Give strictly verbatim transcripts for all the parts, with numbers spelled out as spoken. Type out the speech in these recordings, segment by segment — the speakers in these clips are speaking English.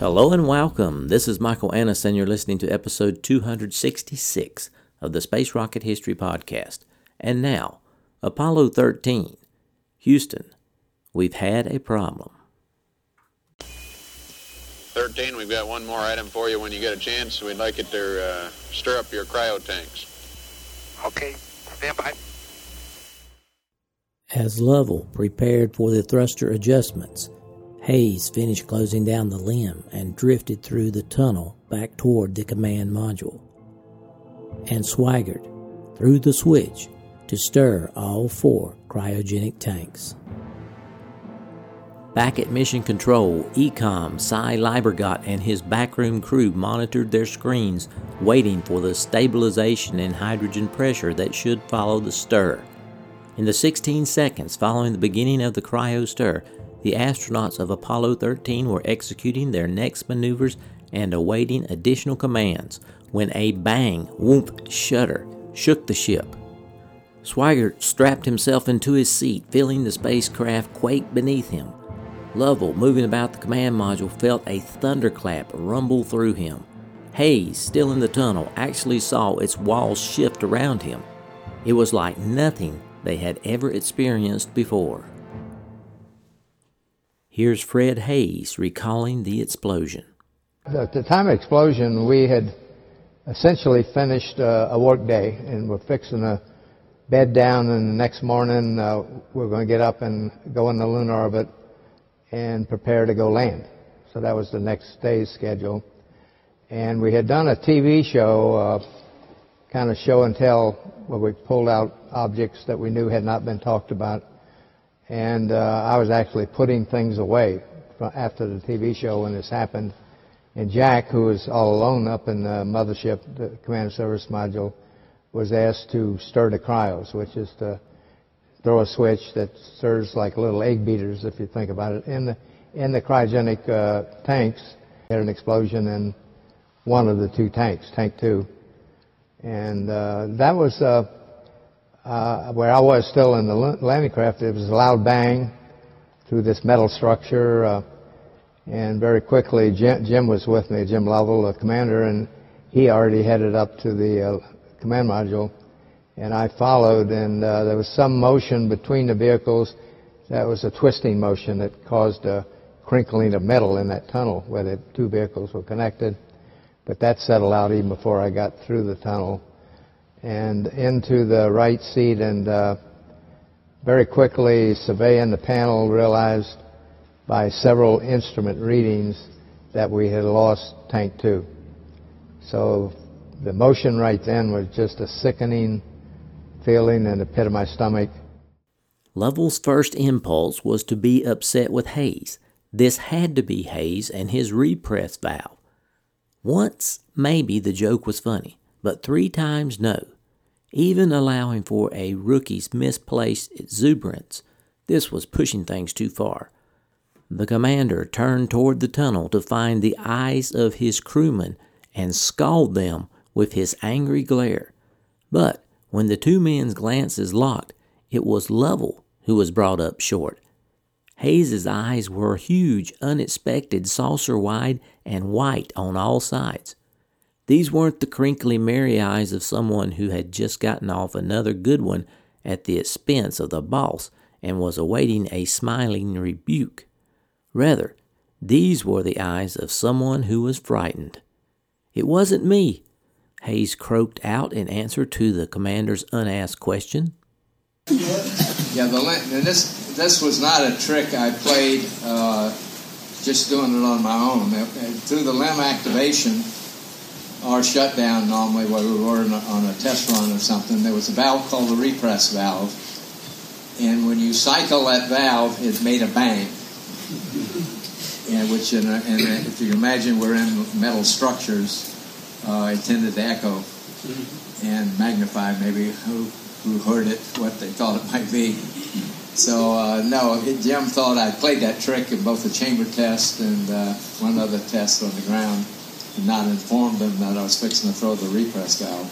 Hello and welcome. This is Michael Annis, and you're listening to episode two sixty-six of the Space Rocket History Podcast. And now, Apollo thirteen. Houston, we've had a problem. thirteen, we've got one more item for you when you get a chance. We'd like it to uh, stir up your cryo tanks. Okay, stand by. As Lovell prepared for the thruster adjustments, Hayes finished closing down the LEM and drifted through the tunnel back toward the command module. And Swigert threw the switch to stir all four cryogenic tanks. Back at Mission Control, ECOM, Cy Liebergott, and his backroom crew monitored their screens, waiting for the stabilization in hydrogen pressure that should follow the stir. In the sixteen seconds following the beginning of the cryo stir, the astronauts of Apollo thirteen were executing their next maneuvers and awaiting additional commands when a bang, whoomp, shudder shook the ship. Swigert strapped himself into his seat, feeling the spacecraft quake beneath him. Lovell, moving about the command module, felt a thunderclap rumble through him. Hayes, still in the tunnel, actually saw its walls shift around him. It was like nothing they had ever experienced before. Here's Fred Hayes recalling the explosion. At the time of explosion, we had essentially finished uh, a work day and were fixing a bed down, and the next morning uh, we were going to get up and go into lunar orbit and prepare to go land. So that was the next day's schedule. And we had done a T V show, uh, kind of show and tell, where we pulled out objects that we knew had not been talked about. And uh, I was actually putting things away after the T V show when this happened. And Jack, who was all alone up in the mothership, the command service module, was asked to stir the cryos, which is to throw a switch that stirs like little egg beaters, if you think about it, in the in the cryogenic uh, tanks. There had an explosion in one of the two tanks, tank two, and uh, that was. Uh, Uh, where I was still in the landing craft, it was a loud bang through this metal structure, uh, and very quickly Jim, Jim was with me, Jim Lovell, the commander, and he already headed up to the uh, command module, and I followed, and uh, there was some motion between the vehicles. That was a twisting motion that caused a crinkling of metal in that tunnel where the two vehicles were connected, but that settled out even before I got through the tunnel and into the right seat, and uh, very quickly surveying the panel, realized by several instrument readings that we had lost tank two. So the motion right then was just a sickening feeling in the pit of my stomach. Lovell's first impulse was to be upset with Hayes. This had to be Hayes and his repress valve. Once, maybe the joke was funny, but three times no. Even allowing for a rookie's misplaced exuberance, this was pushing things too far. The commander turned toward the tunnel to find the eyes of his crewmen and scald them with his angry glare. But when the two men's glances locked, it was Lovell who was brought up short. Hayes's eyes were huge, unexpected, saucer-wide, and white on all sides. These weren't the crinkly, merry eyes of someone who had just gotten off another good one at the expense of the boss and was awaiting a smiling rebuke. Rather, these were the eyes of someone who was frightened. "It wasn't me," Hayes croaked out in answer to the commander's unasked question. Yeah, the, this, this was not a trick I played uh, just doing it on my own. Through the L E M activation or shutdown, normally where we were on a, on a test run or something, there was a valve called the repress valve. And when you cycle that valve, it made a bang. And which, in a, in a, if you imagine we're in metal structures, uh, it tended to echo and magnify maybe who, who heard it, what they thought it might be. So, uh, no, Jim thought I played that trick in both the chamber test and uh, one other test on the ground, and not informed them that I was fixing to throw the repress valve.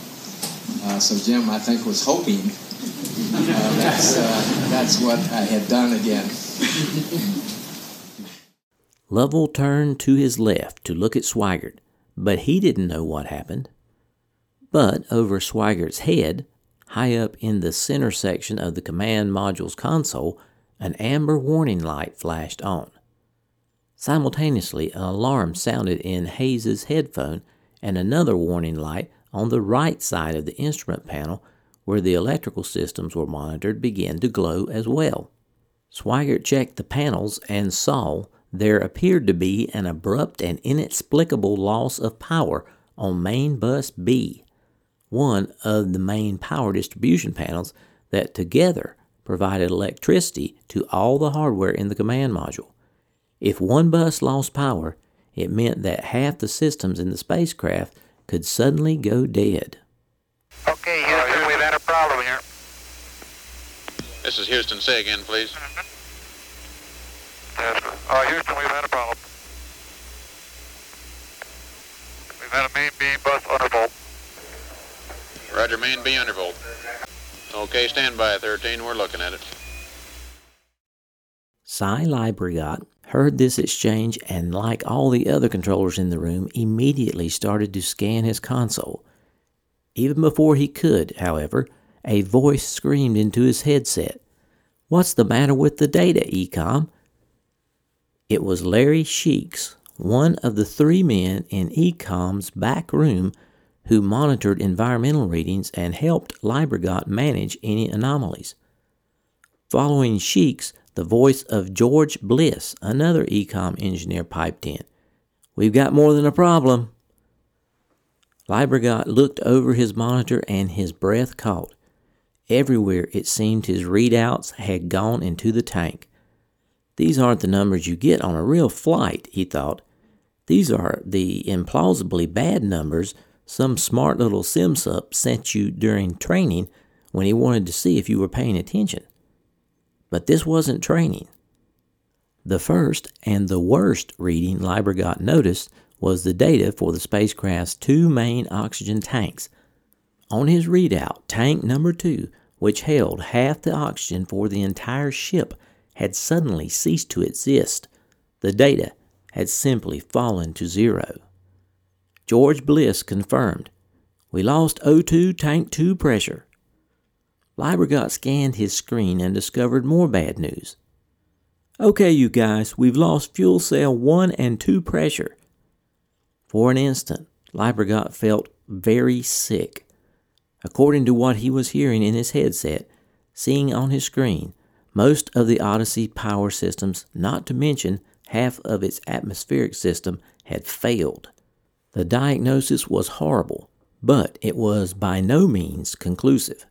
Uh, so Jim, I think, was hoping uh, that's, uh, that's what I had done again. Lovell turned to his left to look at Swigert, but he didn't know what happened. But over Swigert's head, high up in the center section of the command module's console, an amber warning light flashed on. Simultaneously, an alarm sounded in Hayes' headphone and another warning light on the right side of the instrument panel where the electrical systems were monitored began to glow as well. Swigert checked the panels and saw there appeared to be an abrupt and inexplicable loss of power on main bus B, one of the main power distribution panels that together provided electricity to all the hardware in the command module. If one bus lost power, it meant that half the systems in the spacecraft could suddenly go dead. Okay, Houston, we've had a problem here. This is Houston. Say again, please. Yes, sir. Uh, Houston, we've had a problem. We've had a main B bus undervolt. Roger, main B undervolt. Okay, stand by, thirteen. We're looking at it. Cy Liebergott heard this exchange and, like all the other controllers in the room, immediately started to scan his console. Even before he could, however, a voice screamed into his headset, "What's the matter with the data, ECOM?" It was Larry Sheaks, one of the three men in ECOM's back room who monitored environmental readings and helped Liebergott manage any anomalies. Following Sheaks, the voice of George Bliss, another ECOM engineer, piped in. "We've got more than a problem." Liebergott looked over his monitor and his breath caught. Everywhere it seemed his readouts had gone into the tank. These aren't the numbers you get on a real flight, he thought. These are the implausibly bad numbers some smart little sim-sup sent you during training when he wanted to see if you were paying attention. But this wasn't training. The first and the worst reading Liebergott noticed was the data for the spacecraft's two main oxygen tanks. On his readout, tank number two, which held half the oxygen for the entire ship, had suddenly ceased to exist. The data had simply fallen to zero. George Bliss confirmed, "We lost O two tank two pressure." Liebergott scanned his screen and discovered more bad news. "Okay, you guys, we've lost fuel cell one and two pressure." For an instant, Liebergott felt very sick. According to what he was hearing in his headset, seeing on his screen, most of the Odyssey power systems, not to mention half of its atmospheric system, had failed. The diagnosis was horrible, but it was by no means conclusive.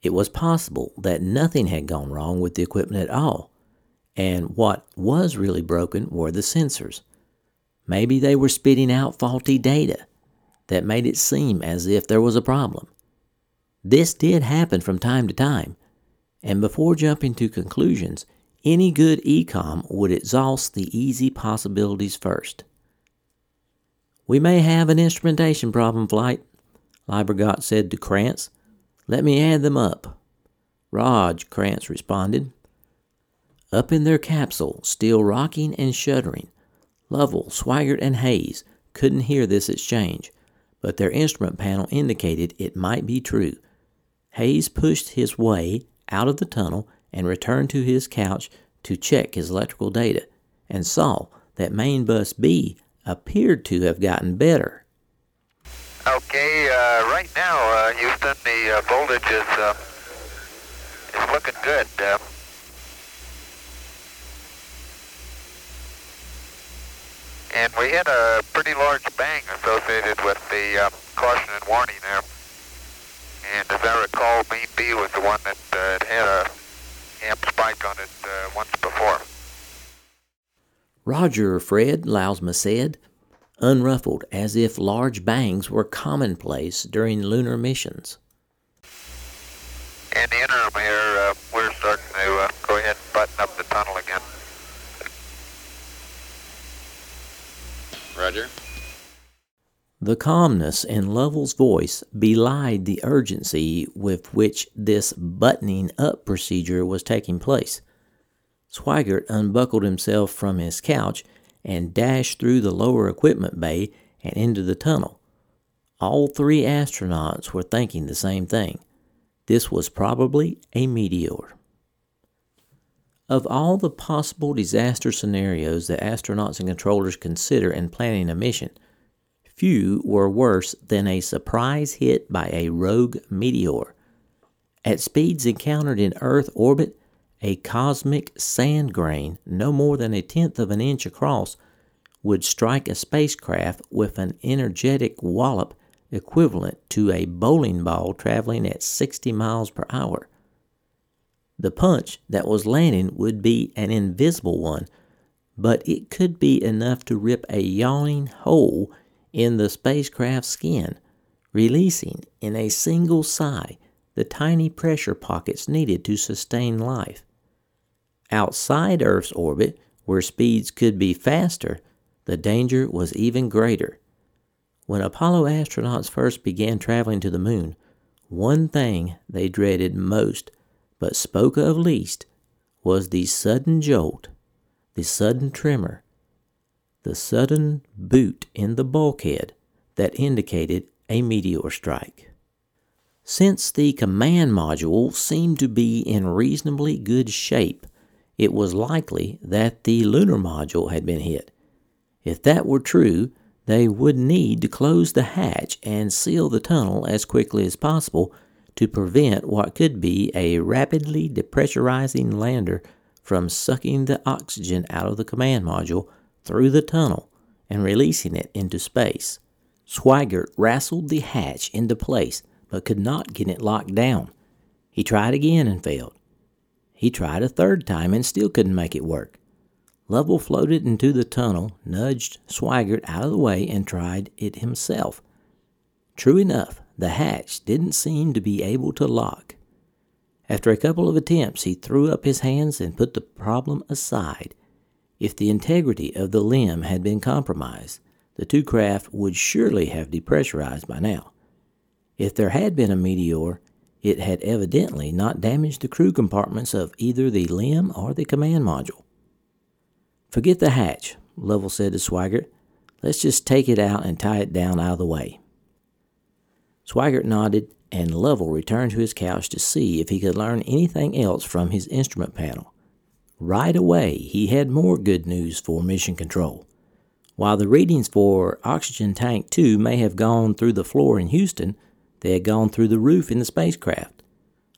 It was possible that nothing had gone wrong with the equipment at all, and what was really broken were the sensors. Maybe they were spitting out faulty data that made it seem as if there was a problem. This did happen from time to time, and before jumping to conclusions, any good ECOM would exhaust the easy possibilities first. "We may have an instrumentation problem, Flight," Liebergott said to Kranz. "Let me add them up." "Raj," Kranz responded. Up in their capsule, still rocking and shuddering, Lovell, Swigert, and Hayes couldn't hear this exchange, but their instrument panel indicated it might be true. Hayes pushed his way out of the tunnel and returned to his couch to check his electrical data and saw that main bus B appeared to have gotten better. Okay, uh, right now, uh, Houston, the uh, voltage is, uh, is looking good. Uh, and we hit a pretty large bang associated with the um, caution and warning there. And as I recall, Main B was the one that uh, had a amp spike on it uh, once before. Roger, Fred, Lausma said, unruffled as if large bangs were commonplace during lunar missions. In the interim here, uh, we're starting to uh, go ahead and button up the tunnel again. Roger. The calmness in Lovell's voice belied the urgency with which this buttoning up procedure was taking place. Swigert unbuckled himself from his couch and dashed through the lower equipment bay and into the tunnel. All three astronauts were thinking the same thing. This was probably a meteor. Of all the possible disaster scenarios that astronauts and controllers consider in planning a mission, few were worse than a surprise hit by a rogue meteor. At speeds encountered in Earth orbit, a cosmic sand grain no more than a tenth of an inch across would strike a spacecraft with an energetic wallop equivalent to a bowling ball traveling at sixty miles per hour. The punch that was landing would be an invisible one, but it could be enough to rip a yawning hole in the spacecraft's skin, releasing in a single sigh the tiny pressure pockets needed to sustain life. Outside Earth's orbit, where speeds could be faster, the danger was even greater. When Apollo astronauts first began traveling to the moon, one thing they dreaded most, but spoke of least, was the sudden jolt, the sudden tremor, the sudden boot in the bulkhead that indicated a meteor strike. Since the command module seemed to be in reasonably good shape, it was likely that the lunar module had been hit. If that were true, they would need to close the hatch and seal the tunnel as quickly as possible to prevent what could be a rapidly depressurizing lander from sucking the oxygen out of the command module through the tunnel and releasing it into space. Swigert wrestled the hatch into place but could not get it locked down. He tried again and failed. He tried a third time and still couldn't make it work. Lovell floated into the tunnel, nudged Swigert out of the way, and tried it himself. True enough, the hatch didn't seem to be able to lock. After a couple of attempts, he threw up his hands and put the problem aside. If the integrity of the L E M had been compromised, the two craft would surely have depressurized by now. If there had been a meteor, it had evidently not damaged the crew compartments of either the L E M or the command module. Forget the hatch, Lovell said to Swigert. Let's just take it out and tie it down out of the way. Swigert nodded, and Lovell returned to his couch to see if he could learn anything else from his instrument panel. Right away, he had more good news for Mission Control. While the readings for Oxygen Tank two may have gone through the floor in Houston, they had gone through the roof in the spacecraft.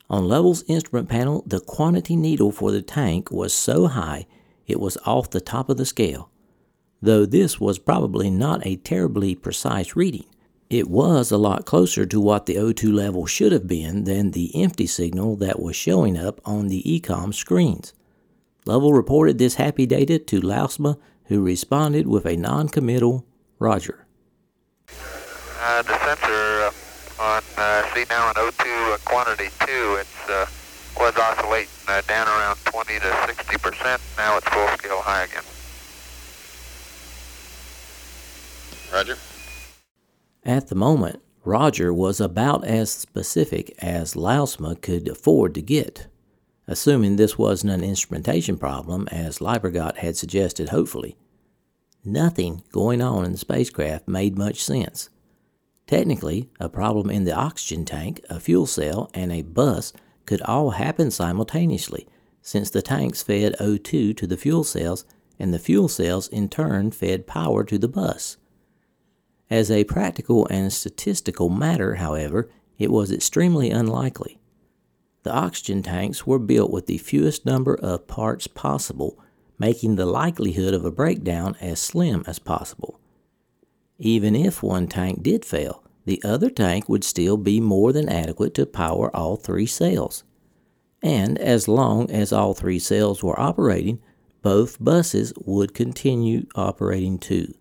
On Lovell's instrument panel, the quantity needle for the tank was so high it was off the top of the scale. Though this was probably not a terribly precise reading, it was a lot closer to what the O two level should have been than the empty signal that was showing up on the ECOM screens. Lovell reported this happy data to Lausma, who responded with a non-committal, Roger. Uh, the sensor uh, on, uh, see now in O two uh, quantity two, it's uh, was oscillating uh, down around twenty to sixty percent. Now it's full scale high again. Roger. At the moment, Roger was about as specific as Lausma could afford to get, assuming this wasn't an instrumentation problem, as Liebergott had suggested hopefully. Nothing going on in the spacecraft made much sense. Technically, a problem in the oxygen tank, a fuel cell, and a bus could all happen simultaneously, since the tanks fed O two to the fuel cells, and the fuel cells in turn fed power to the bus. As a practical and statistical matter, however, it was extremely unlikely. The oxygen tanks were built with the fewest number of parts possible making the likelihood of a breakdown as slim as possible. Even if one tank did fail, the other tank would still be more than adequate to power all three cells. And as long as all three cells were operating, both buses would continue operating too.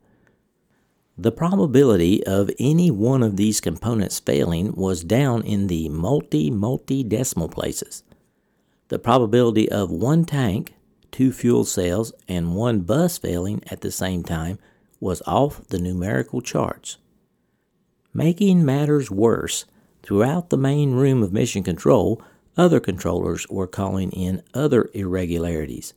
The probability of any one of these components failing was down in the multi-multi-decimal places. The probability of one tank, two fuel cells, and one bus failing at the same time was off the numerical charts. Making matters worse, throughout the main room of Mission Control, other controllers were calling in other irregularities.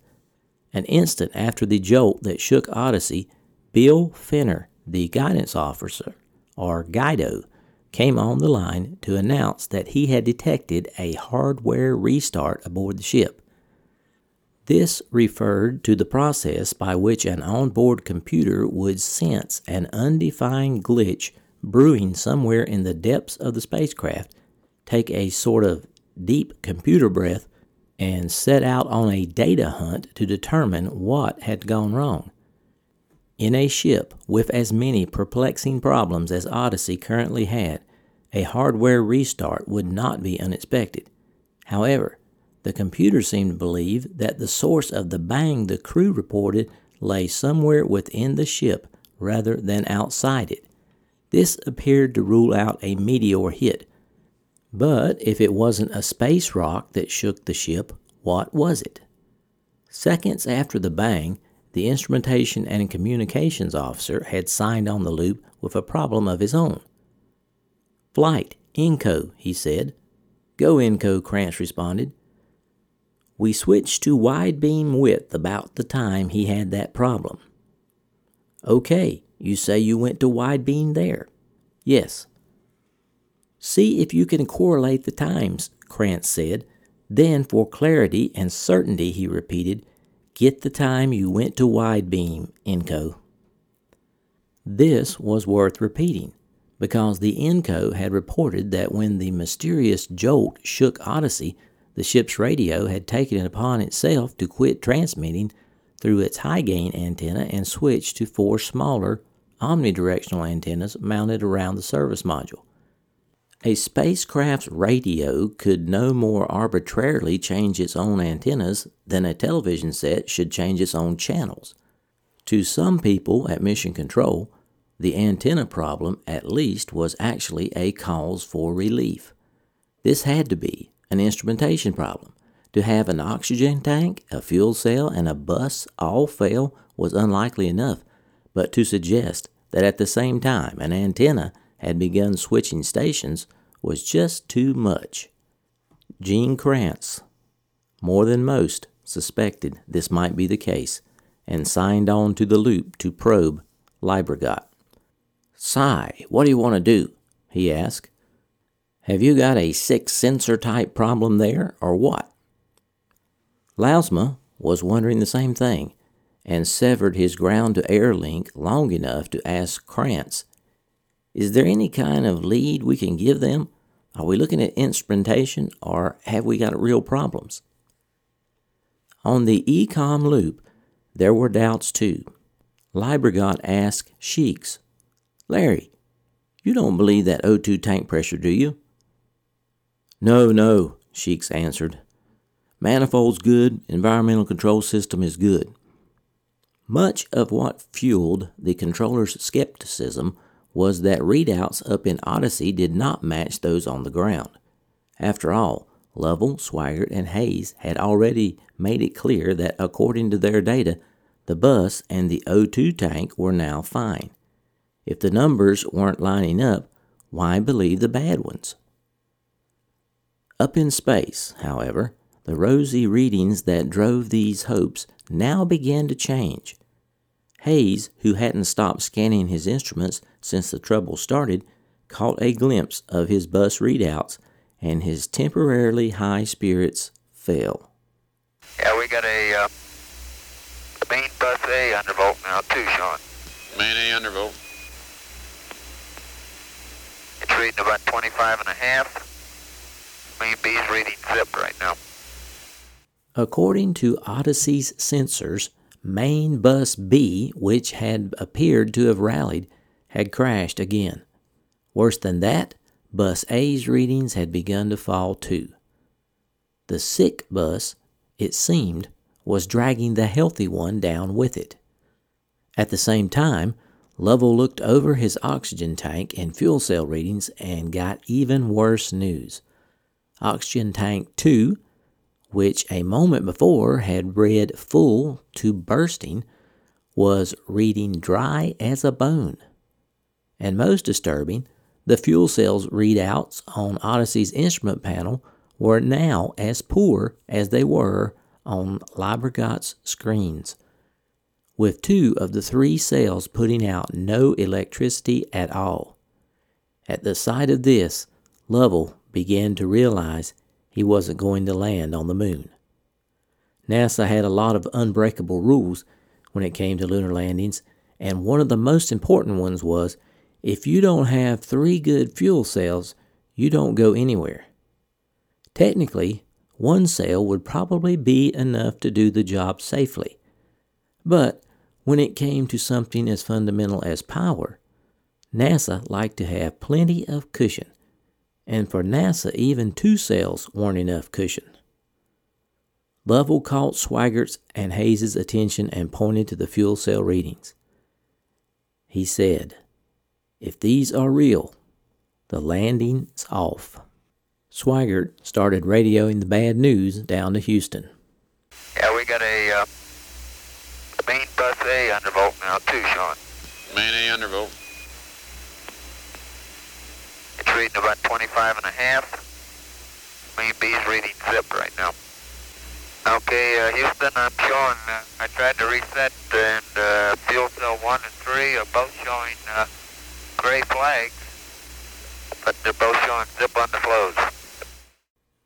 An instant after the jolt that shook Odyssey, Bill Finner, the guidance officer, or Guido, came on the line to announce that he had detected a hardware restart aboard the ship. This referred to the process by which an onboard computer would sense an undefined glitch brewing somewhere in the depths of the spacecraft, take a sort of deep computer breath, and set out on a data hunt to determine what had gone wrong. In a ship with as many perplexing problems as Odyssey currently had, a hardware restart would not be unexpected. However, the computer seemed to believe that the source of the bang the crew reported lay somewhere within the ship rather than outside it. This appeared to rule out a meteor hit. But if it wasn't a space rock that shook the ship, what was it? Seconds after the bang, the instrumentation and communications officer had signed on the loop with a problem of his own. "Flight, ENCO," he said. "Go, ENCO," Kranz responded. We switched to wide beam width about the time he had that problem. "Okay, you say you went to wide beam there?" "Yes." "See if you can correlate the times," Kranz said. Then, for clarity and certainty, he repeated, "Get the time you went to wide beam, ENCO." This was worth repeating, because the ENCO had reported that when the mysterious jolt shook Odyssey, the ship's radio had taken it upon itself to quit transmitting through its high-gain antenna and switch to four smaller, omnidirectional antennas mounted around the service module. A spacecraft's radio could no more arbitrarily change its own antennas than a television set should change its own channels. To some people at Mission Control, the antenna problem at least was actually a cause for relief. This had to be an instrumentation problem. To have an oxygen tank, a fuel cell, and a bus all fail was unlikely enough, but to suggest that at the same time an antenna had begun switching stations was just too much. Gene Kranz, more than most, suspected this might be the case and signed on to the loop to probe Liebergott. "Cy, what do you want to do?" he asked. "Have you got a six-sensor type problem there, or what?" Lausma was wondering the same thing and severed his ground-to-air link long enough to ask Kranz, "Is there any kind of lead we can give them? Are we looking at instrumentation, or have we got real problems?" On the ECOM loop, there were doubts too. Liebergott asked Sheaks, "Larry, you don't believe that O two tank pressure, do you?" No, no, Sheaks answered. "Manifold's good, environmental control system is good." Much of what fueled the controller's skepticism was that readouts up in Odyssey did not match those on the ground. After all, Lovell, Swigert, and Hayes had already made it clear that, according to their data, the bus and the O two tank were now fine. If the numbers weren't lining up, why believe the bad ones? Up in space, however, the rosy readings that drove these hopes now began to change. Hayes, who hadn't stopped scanning his instruments since the trouble started, caught a glimpse of his bus readouts, and his temporarily high spirits fell. "Yeah, we got a uh, main bus A undervolt now, too, Sean." "Main A undervolt. It's reading about twenty-five and a half. Main B's reading zip right now." According to Odyssey's sensors, Main Bus B, which had appeared to have rallied, had crashed again. Worse than that, Bus A's readings had begun to fall too. The sick bus, it seemed, was dragging the healthy one down with it. At the same time, Lovell looked over his oxygen tank and fuel cell readings and got even worse news. Oxygen tank two, which a moment before had read full to bursting, was reading dry as a bone. And most disturbing, the fuel cells readouts on Odyssey's instrument panel were now as poor as they were on Liebergott's screens, with two of the three cells putting out no electricity at all. At the sight of this, Lovell began to realize he wasn't going to land on the moon. NASA had a lot of unbreakable rules when it came to lunar landings, and one of the most important ones was, if you don't have three good fuel cells, you don't go anywhere. Technically, one cell would probably be enough to do the job safely. But when it came to something as fundamental as power, NASA liked to have plenty of cushion. And for NASA, even two cells weren't enough cushion. Lovell caught Swigert's and Hayes' attention and pointed to the fuel cell readings. He said, "If these are real, the landing's off." Swigert started radioing the bad news down to Houston. Yeah, we got a uh, main bus A undervolt now too, Sean. Main A undervolt. It's reading about twenty-five and a half. Main B's reading zip right now. Okay, uh, Houston, I'm showing, uh, I tried to reset, and uh, fuel cell one and three are both showing uh, gray flags, but they're both showing zip on the flows.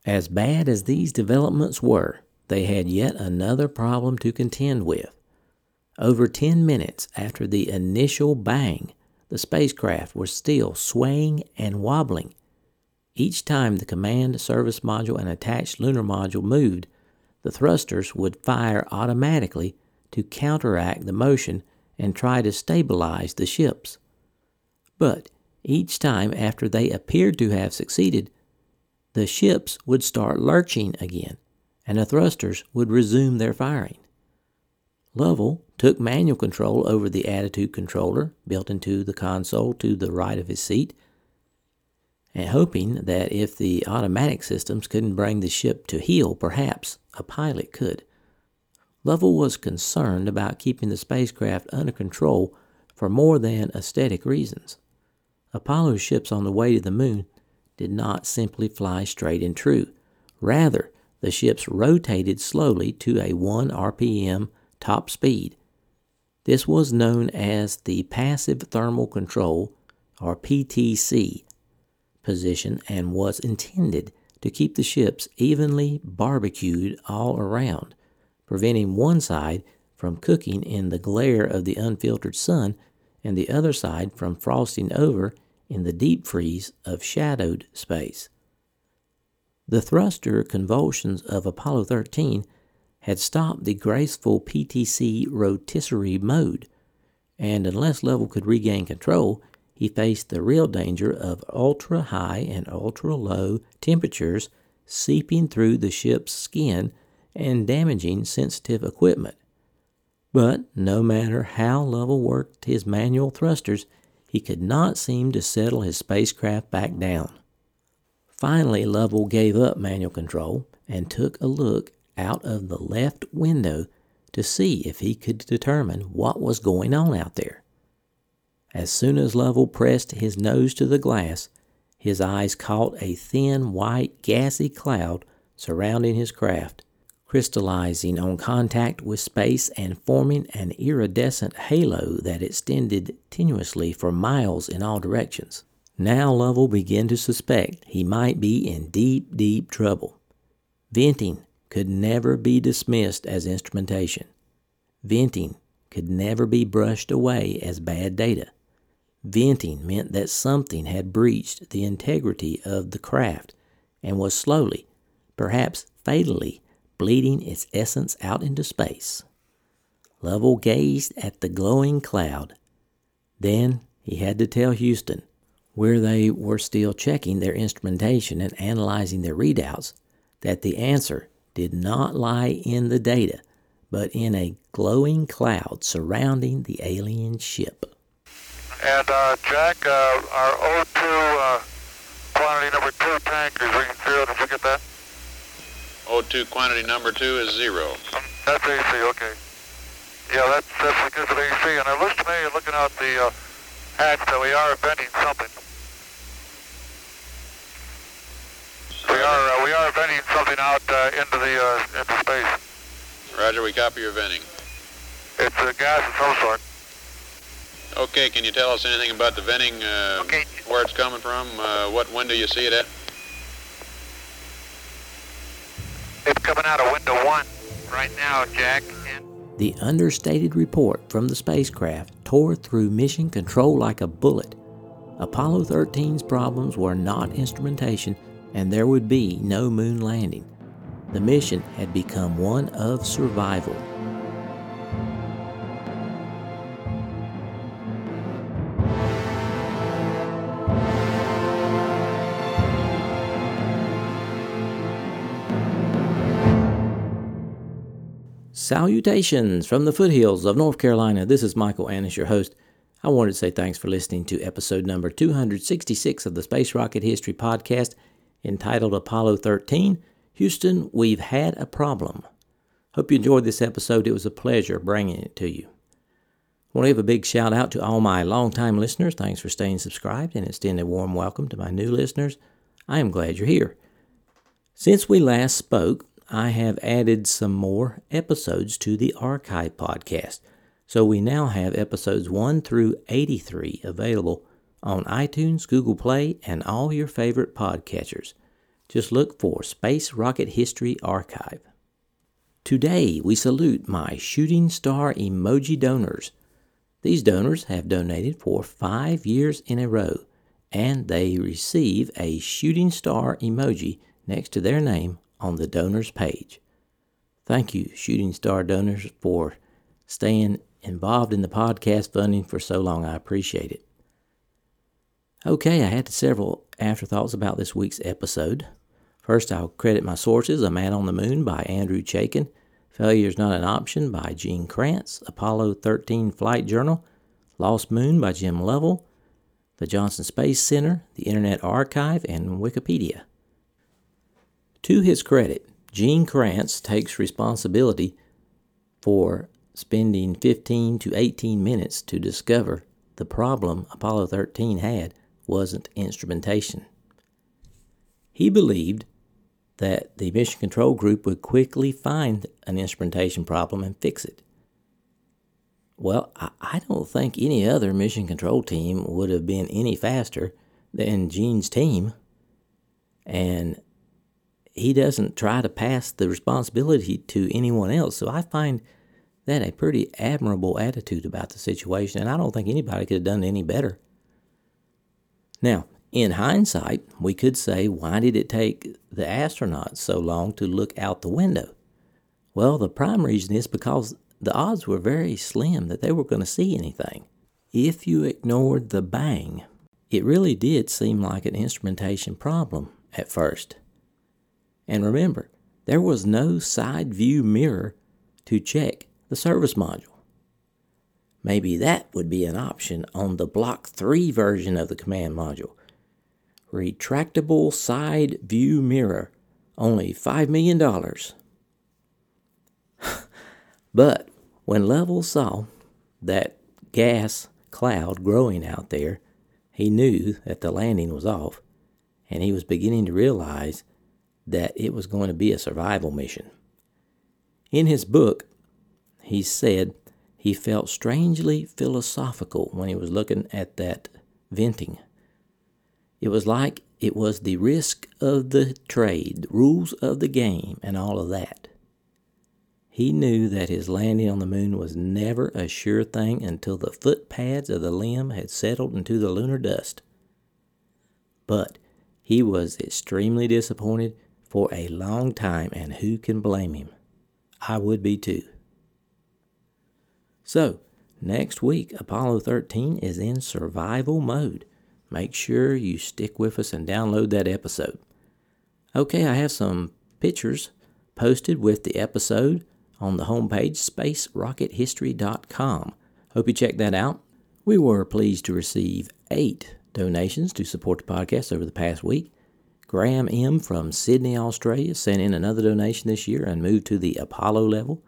As bad as these developments were, they had yet another problem to contend with. Over ten minutes after the initial bang, the spacecraft was still swaying and wobbling. Each time the command service module and attached lunar module moved, the thrusters would fire automatically to counteract the motion and try to stabilize the ships. But each time after they appeared to have succeeded, the ships would start lurching again, and the thrusters would resume their firing. Lovell took manual control over the attitude controller built into the console to the right of his seat, and hoping that if the automatic systems couldn't bring the ship to heel, perhaps a pilot could. Lovell was concerned about keeping the spacecraft under control for more than aesthetic reasons. Apollo ships on the way to the moon did not simply fly straight and true. Rather, the ships rotated slowly to a one R P M top speed. This was known as the Passive Thermal Control, or P T C, position, and was intended to keep the ships evenly barbecued all around, preventing one side from cooking in the glare of the unfiltered sun and the other side from frosting over in the deep freeze of shadowed space. The thruster convulsions of Apollo thirteen had stopped the graceful P T C rotisserie mode, and unless Lovell could regain control, he faced the real danger of ultra-high and ultra-low temperatures seeping through the ship's skin and damaging sensitive equipment. But no matter how Lovell worked his manual thrusters, he could not seem to settle his spacecraft back down. Finally, Lovell gave up manual control and took a look out of the left window to see if he could determine what was going on out there. As soon as Lovell pressed his nose to the glass, his eyes caught a thin, white, gassy cloud surrounding his craft, crystallizing on contact with space and forming an iridescent halo that extended tenuously for miles in all directions. Now Lovell began to suspect he might be in deep, deep trouble. Venting could never be dismissed as instrumentation. Venting could never be brushed away as bad data. Venting meant that something had breached the integrity of the craft and was slowly, perhaps fatally, bleeding its essence out into space. Lovell gazed at the glowing cloud. Then he had to tell Houston, where they were still checking their instrumentation and analyzing their readouts, that the answer did not lie in the data, but in a glowing cloud surrounding the alien ship. And, uh, Jack, uh, our O two uh, quantity number two tank is reading zero. Did you get that? O two quantity number two is zero. Um, that's A C, okay. Yeah, that's, that's because of A C. And it looks to me, looking out the uh, hatch, that we are venting something. We are uh, we are venting something out uh, into the uh, into space. Roger, we copy your venting. It's a uh, gas of some sort. Okay, can you tell us anything about the venting, uh, okay. where it's coming from, uh, what window you see it at? It's coming out of window one right now, Jack. And the understated report from the spacecraft tore through mission control like a bullet. Apollo thirteen's problems were not instrumentation, and there would be no moon landing. The mission had become one of survival. Salutations from the foothills of North Carolina. This is Michael Annis, your host. I wanted to say thanks for listening to episode number two sixty-six of the Space Rocket History Podcast, entitled Apollo thirteen, Houston, We've Had a Problem. Hope you enjoyed this episode. It was a pleasure bringing it to you. I want to give a big shout out to all my longtime listeners. Thanks for staying subscribed, and extend a warm welcome to my new listeners. I am glad you're here. Since we last spoke, I have added some more episodes to the Archive podcast, so we now have episodes one through eighty-three available on iTunes, Google Play, and all your favorite podcatchers. Just look for Space Rocket History Archive. Today, we salute my Shooting Star Emoji donors. These donors have donated for five years in a row, and they receive a Shooting Star emoji next to their name on the donors page. Thank you, Shooting Star donors, for staying involved in the podcast funding for so long. I appreciate it. Okay, I had several afterthoughts about this week's episode. First, I'll credit my sources: A Man on the Moon by Andrew Chaikin, Failure is Not an Option by Gene Kranz, Apollo thirteen Flight Journal, Lost Moon by Jim Lovell, the Johnson Space Center, the Internet Archive, and Wikipedia. To his credit, Gene Kranz takes responsibility for spending fifteen to eighteen minutes to discover the problem Apollo thirteen had wasn't instrumentation. He believed that the mission control group would quickly find an instrumentation problem and fix it. Well, I, I don't think any other mission control team would have been any faster than Gene's team, and he doesn't try to pass the responsibility to anyone else, so I find that a pretty admirable attitude about the situation, and I don't think anybody could have done any better. Now, in hindsight, we could say, why did it take the astronauts so long to look out the window? Well, the prime reason is because the odds were very slim that they were going to see anything. If you ignored the bang, it really did seem like an instrumentation problem at first. And remember, there was no side view mirror to check the service module. Maybe that would be an option on the Block three version of the command module. Retractable side view mirror, only five million dollars. But when Lovell saw that gas cloud growing out there, he knew that the landing was off, and he was beginning to realize that it was going to be a survival mission. In his book, he said he felt strangely philosophical when he was looking at that venting. It was like it was the risk of the trade, the rules of the game, and all of that. He knew that his landing on the moon was never a sure thing until the footpads of the L E M had settled into the lunar dust. But he was extremely disappointed for a long time, and who can blame him? I would be too. So, next week, Apollo thirteen is in survival mode. Make sure you stick with us and download that episode. Okay, I have some pictures posted with the episode on the homepage, space rocket history dot com. Hope you check that out. We were pleased to receive eight donations to support the podcast over the past week. Graham M. from Sydney, Australia, sent in another donation this year and moved to the Apollo level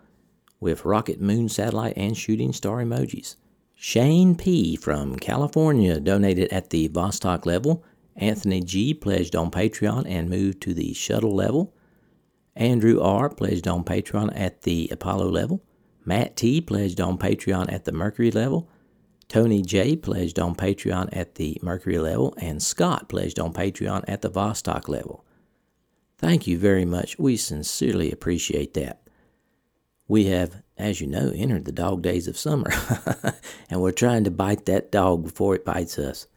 with rocket, moon, satellite, and shooting star emojis. Shane P. from California donated at the Vostok level. Anthony G. pledged on Patreon and moved to the Shuttle level. Andrew R. pledged on Patreon at the Apollo level. Matt T. pledged on Patreon at the Mercury level. Tony J. pledged on Patreon at the Mercury level. And Scott pledged on Patreon at the Vostok level. Thank you very much. We sincerely appreciate that. We have, as you know, entered the dog days of summer, and we're trying to bite that dog before it bites us.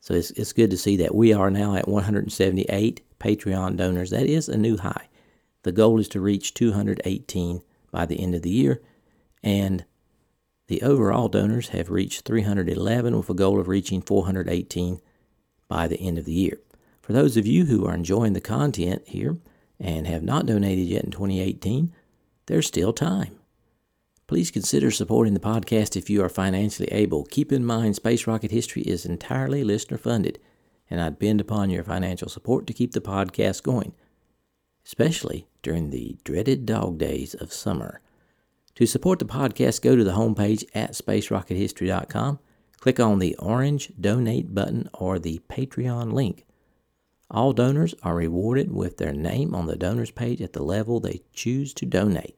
So it's it's good to see that we are now at one hundred seventy-eight Patreon donors. That is a new high. The goal is to reach two hundred eighteen by the end of the year, and the overall donors have reached three hundred eleven with a goal of reaching four hundred eighteen by the end of the year. For those of you who are enjoying the content here and have not donated yet in twenty eighteen, there's still time. Please consider supporting the podcast if you are financially able. Keep in mind, Space Rocket History is entirely listener-funded, and I depend upon your financial support to keep the podcast going, especially during the dreaded dog days of summer. To support the podcast, go to the homepage at space rocket history dot com, click on the orange Donate button or the Patreon link. All donors are rewarded with their name on the donors page at the level they choose to donate.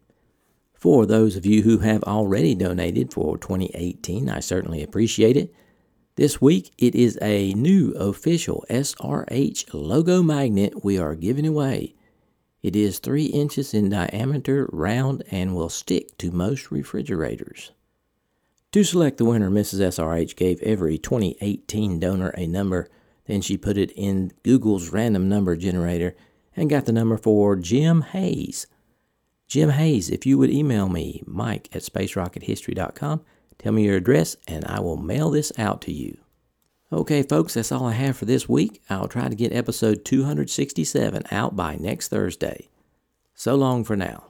For those of you who have already donated for twenty eighteen, I certainly appreciate it. This week, it is a new official S R H logo magnet we are giving away. It is three inches in diameter, round, and will stick to most refrigerators. To select the winner, Missus S R H gave every twenty eighteen donor a number. Then she put it in Google's random number generator and got the number for Jim Hayes. Jim Hayes, if you would email me, Mike at space rocket history dot com, tell me your address, and I will mail this out to you. Okay, folks, that's all I have for this week. I'll try to get episode two hundred sixty-seven out by next Thursday. So long for now.